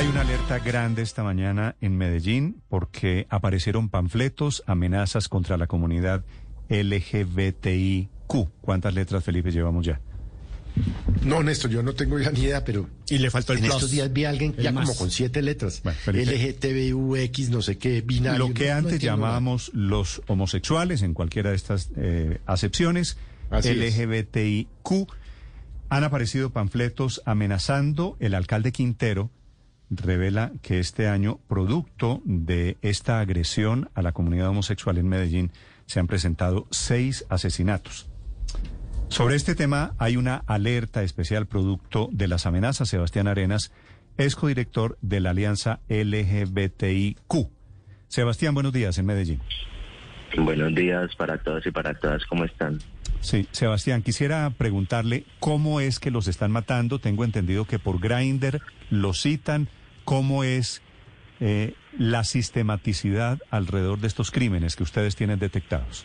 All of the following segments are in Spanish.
Hay una alerta grande esta mañana en Medellín porque aparecieron panfletos, amenazas contra la comunidad LGBTIQ. ¿Cuántas letras, Felipe, llevamos ya? No, Néstor, yo no tengo ya ni idea, pero... Y le faltó el plus. En estos días vi a alguien ya como con 7 letras. Bueno, LGTBUX, no sé qué, binario... Lo que antes llamábamos los homosexuales, en cualquiera de estas acepciones, LGBTIQ, han aparecido panfletos amenazando. El alcalde Quintero revela que este año, producto de esta agresión a la comunidad homosexual en Medellín, se han presentado 6 asesinatos. Sobre este tema hay una alerta especial producto de las amenazas. Sebastián Arenas es codirector de la Alianza LGBTIQ. Sebastián, buenos días en Medellín. Buenos días para todos y para todas, ¿cómo están? Sí, Sebastián, quisiera preguntarle cómo es que los están matando. Tengo entendido que por Grindr los citan. ¿Cómo es la sistematicidad alrededor de estos crímenes que ustedes tienen detectados?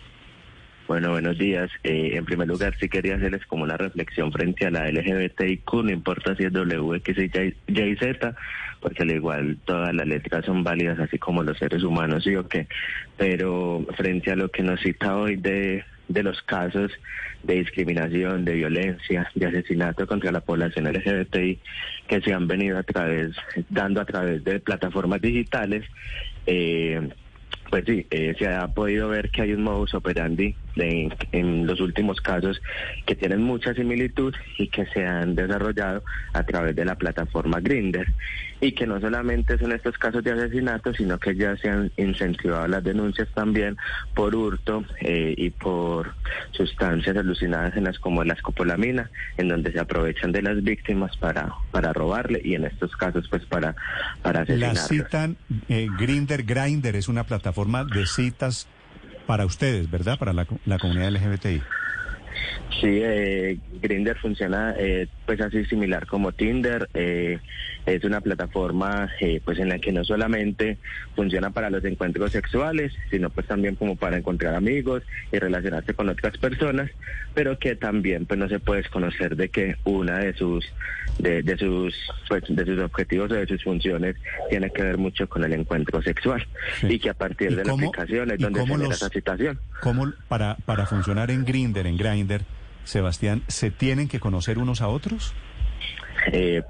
Bueno, buenos días. En primer lugar, sí quería hacerles como una reflexión frente a la LGBTIQ, no importa si es W, X, Y, Z, porque al igual todas las letras son válidas, así como los seres humanos, ¿sí o qué? Pero frente a lo que nos cita hoy de los casos de discriminación, de violencia, de asesinato contra la población LGBTI que se han venido dando a través de plataformas digitales, pues sí, se ha podido ver que hay un modus operandi en los últimos casos que tienen mucha similitud y que se han desarrollado a través de la plataforma Grindr, y que no solamente son estos casos de asesinato, sino que ya se han incentivado las denuncias también por hurto y por sustancias alucinógenas como la escopolamina, en donde se aprovechan de las víctimas para robarle, y en estos casos pues para asesinarlos. La citan Grindr es una plataforma de citas para ustedes, ¿verdad? Para la comunidad LGBTI. Sí, Grindr funciona pues así, similar como Tinder. Es una plataforma pues en la que no solamente funciona para los encuentros sexuales, sino pues también como para encontrar amigos y relacionarse con otras personas, pero que también pues no se puede desconocer de que una de sus objetivos o de sus funciones tiene que ver mucho con el encuentro sexual, sí. Y que a partir de la aplicación es donde se genera esa situación. ¿Cómo para funcionar en Grindr, Sebastián, se tienen que conocer unos a otros?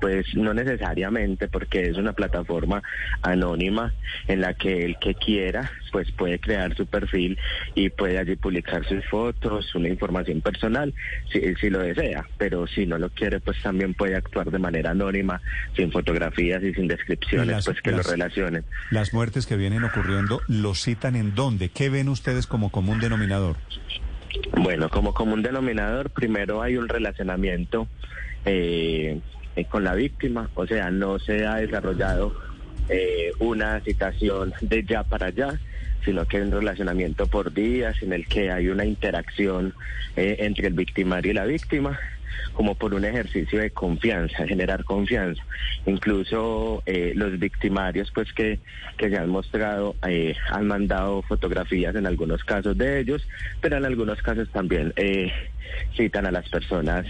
Pues no necesariamente, porque es una plataforma anónima en la que el que quiera pues puede crear su perfil y puede allí publicar sus fotos, una información personal, si lo desea, pero si no lo quiere pues también puede actuar de manera anónima, sin fotografías y sin descripciones, y lo relacionen. Las muertes que vienen ocurriendo, ¿los citan en dónde? ¿Qué ven ustedes como común denominador? Bueno, como común denominador, primero hay un relacionamiento con la víctima, o sea, no se ha desarrollado una citación de ya para allá, sino que hay un relacionamiento por días en el que hay una interacción entre el victimario y la víctima, como por un ejercicio de confianza, generar confianza. Incluso los victimarios pues que se han mostrado, han mandado fotografías en algunos casos de ellos, pero en algunos casos también citan a las personas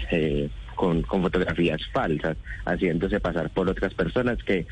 con fotografías falsas, haciéndose pasar por otras personas que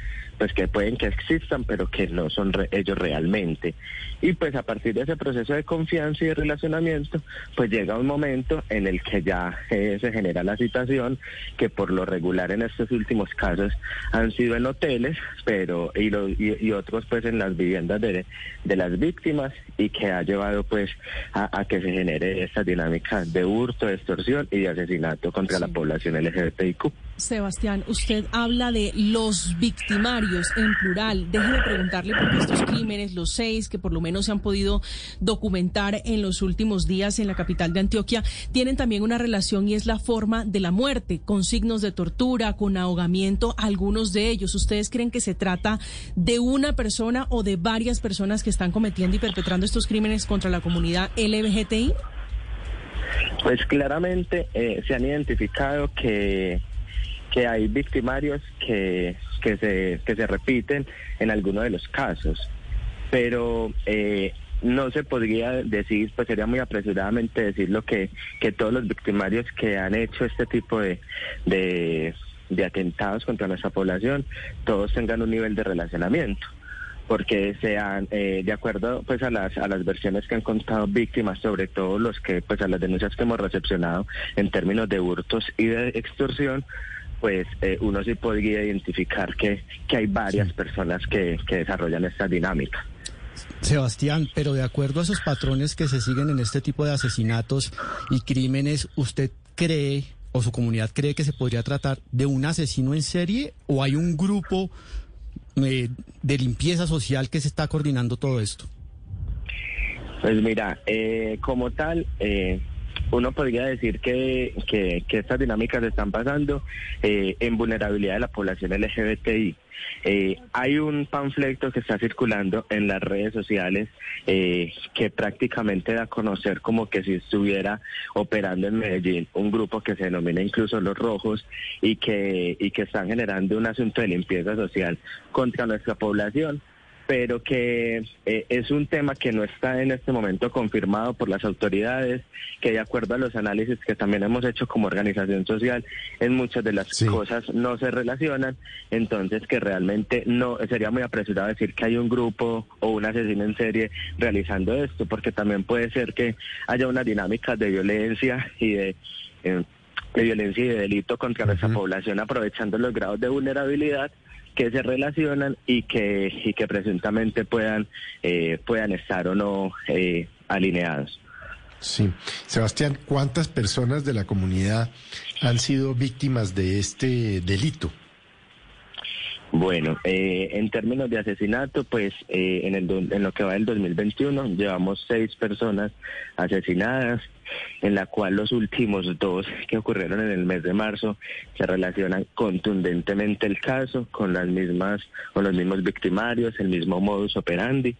pueden que existan, pero que no son ellos realmente. Y pues a partir de ese proceso de confianza y de relacionamiento, pues llega un momento en el que ya se genera la citación, que por lo regular en estos últimos casos han sido en hoteles, pero y otros pues en las viviendas de las víctimas, y que ha llevado pues a que se genere esta dinámica de hurto, de extorsión y de asesinato contra la población LGBTIQ. Sebastián, usted habla de los victimarios en plural. Déjeme preguntarle por qué estos crímenes, los 6 que por lo menos se han podido documentar en los últimos días en la capital de Antioquia, tienen también una relación, y es la forma de la muerte, con signos de tortura, con ahogamiento, algunos de ellos. ¿Ustedes creen que se trata de una persona o de varias personas que están cometiendo y perpetrando estos crímenes contra la comunidad LGBTI? Pues claramente se han identificado que hay victimarios que se repiten en algunos de los casos, pero no se podría decir, pues sería muy apresuradamente decirlo, que todos los victimarios que han hecho este tipo de de atentados contra nuestra población, todos tengan un nivel de relacionamiento, porque sean de acuerdo pues a las versiones que han contado víctimas, sobre todo los que pues a las denuncias que hemos recepcionado en términos de hurtos y de extorsión, pues uno sí podría identificar que hay varias personas que desarrollan estas dinámicas. Sebastián, pero de acuerdo a esos patrones que se siguen en este tipo de asesinatos y crímenes, ¿usted cree o su comunidad cree que se podría tratar de un asesino en serie o hay un grupo de limpieza social que se está coordinando todo esto? Pues mira, como tal, uno podría decir que estas dinámicas están pasando en vulnerabilidad de la población LGBTI. Hay un panfleto que está circulando en las redes sociales que prácticamente da a conocer como que si estuviera operando en Medellín un grupo que se denomina incluso Los Rojos y que están generando un asunto de limpieza social contra nuestra población, pero que es un tema que no está en este momento confirmado por las autoridades, que de acuerdo a los análisis que también hemos hecho como organización social, en muchas de las cosas no se relacionan, entonces que realmente no sería muy apresurado decir que hay un grupo o un asesino en serie realizando esto, porque también puede ser que haya una dinámica de violencia y de violencia y de delito contra nuestra población, aprovechando los grados de vulnerabilidad que se relacionan y que presuntamente puedan estar o no alineados. Sí. Sebastián, ¿cuántas personas de la comunidad han sido víctimas de este delito? Bueno, en términos de asesinato, pues en lo que va del 2021 llevamos 6 personas asesinadas, en la cual los últimos 2 que ocurrieron en el mes de marzo se relacionan contundentemente el caso con las mismas o los mismos victimarios, el mismo modus operandi,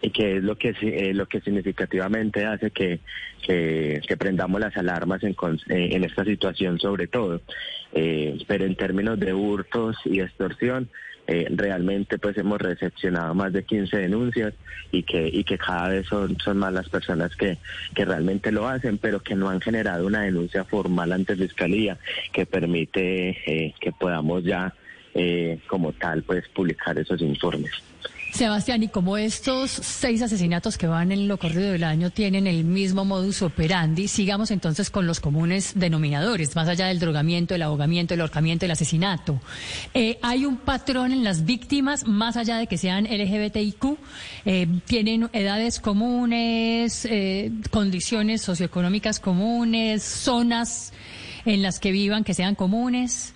y que es lo que significativamente hace que prendamos las alarmas en esta situación sobre todo, pero en términos de hurtos y extorsión realmente pues hemos recepcionado más de 15 denuncias y que cada vez son más las personas que realmente lo hacen, pero que no han generado una denuncia formal ante fiscalía que permite que podamos ya como tal pues publicar esos informes. Sebastián, y como estos 6 asesinatos que van en lo corrido del año tienen el mismo modus operandi, sigamos entonces con los comunes denominadores, más allá del drogamiento, el ahogamiento, el ahorcamiento, el asesinato. ¿Hay un patrón en las víctimas, más allá de que sean LGBTIQ? ¿Tienen edades comunes, condiciones socioeconómicas comunes, zonas en las que vivan que sean comunes?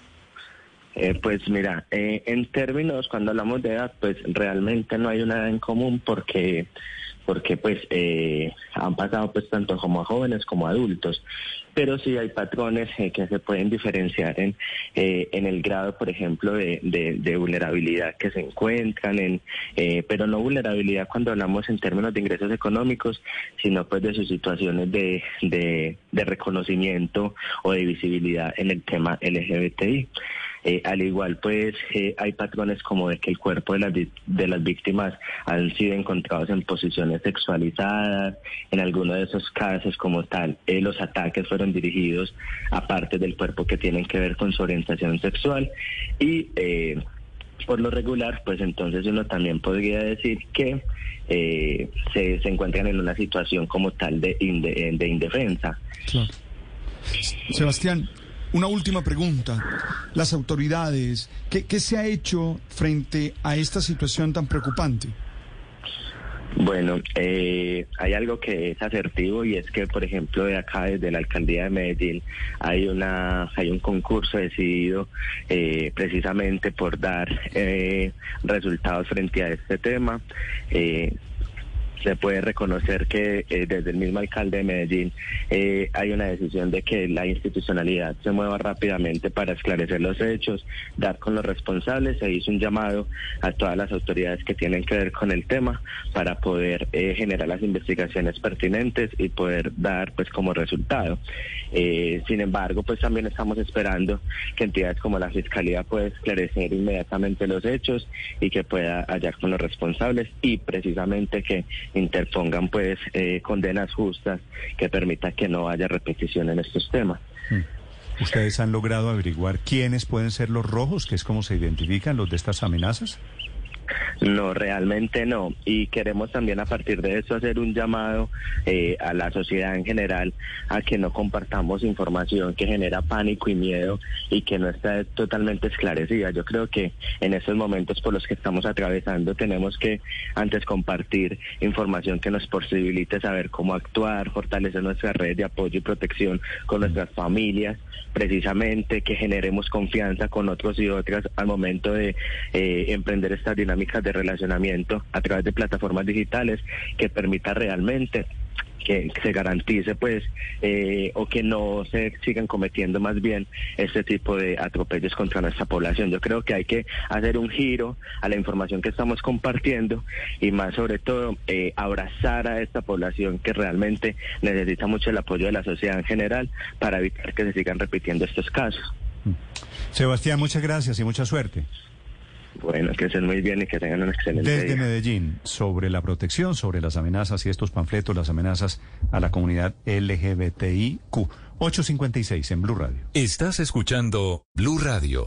Pues mira, en términos cuando hablamos de edad, pues realmente no hay una edad en común porque pues han pasado pues tanto como a jóvenes como a adultos, pero sí hay patrones que se pueden diferenciar en el grado, por ejemplo, de vulnerabilidad que se encuentran, pero no vulnerabilidad cuando hablamos en términos de ingresos económicos, sino pues de sus situaciones de reconocimiento o de visibilidad en el tema LGBTI. Al igual pues hay patrones como de que el cuerpo de las víctimas han sido encontrados en posiciones sexualizadas, en alguno de esos casos como tal los ataques fueron dirigidos a partes del cuerpo que tienen que ver con su orientación sexual y por lo regular pues entonces uno también podría decir que se encuentran en una situación como tal de indefensa. Claro. Sebastián, una última pregunta. Las autoridades, ¿qué se ha hecho frente a esta situación tan preocupante? Bueno, hay algo que es asertivo y es que, por ejemplo, de acá desde la alcaldía de Medellín hay un concurso decidido precisamente por dar resultados frente a este tema. Se puede reconocer que desde el mismo alcalde de Medellín hay una decisión de que la institucionalidad se mueva rápidamente para esclarecer los hechos, dar con los responsables. Se hizo un llamado a todas las autoridades que tienen que ver con el tema para poder generar las investigaciones pertinentes y poder dar pues como resultado. Sin embargo, pues también estamos esperando que entidades como la Fiscalía pueda esclarecer inmediatamente los hechos y que pueda hallar con los responsables y precisamente que interpongan pues condenas justas que permitan que no haya repetición en estos temas. ¿Ustedes han logrado averiguar quiénes pueden ser los rojos, que es como se identifican los de estas amenazas? No, realmente no. Y queremos también a partir de eso hacer un llamado a la sociedad en general a que no compartamos información que genera pánico y miedo y que no está totalmente esclarecida. Yo creo que en estos momentos por los que estamos atravesando tenemos que antes compartir información que nos posibilite saber cómo actuar, fortalecer nuestra red de apoyo y protección con nuestras familias, precisamente que generemos confianza con otros y otras al momento de emprender estas dinámicas de relacionamiento a través de plataformas digitales que permita realmente que se garantice pues o que no se sigan cometiendo más bien este tipo de atropellos contra nuestra población. Yo creo que hay que hacer un giro a la información que estamos compartiendo y más sobre todo abrazar a esta población que realmente necesita mucho el apoyo de la sociedad en general para evitar que se sigan repitiendo estos casos. Sebastián, muchas gracias y mucha suerte. Bueno, que estén muy bien y que tengan un excelente día. Desde Medellín, sobre la protección, sobre las amenazas y estos panfletos, las amenazas a la comunidad LGBTIQ. 8:56 en Blue Radio. Estás escuchando Blue Radio.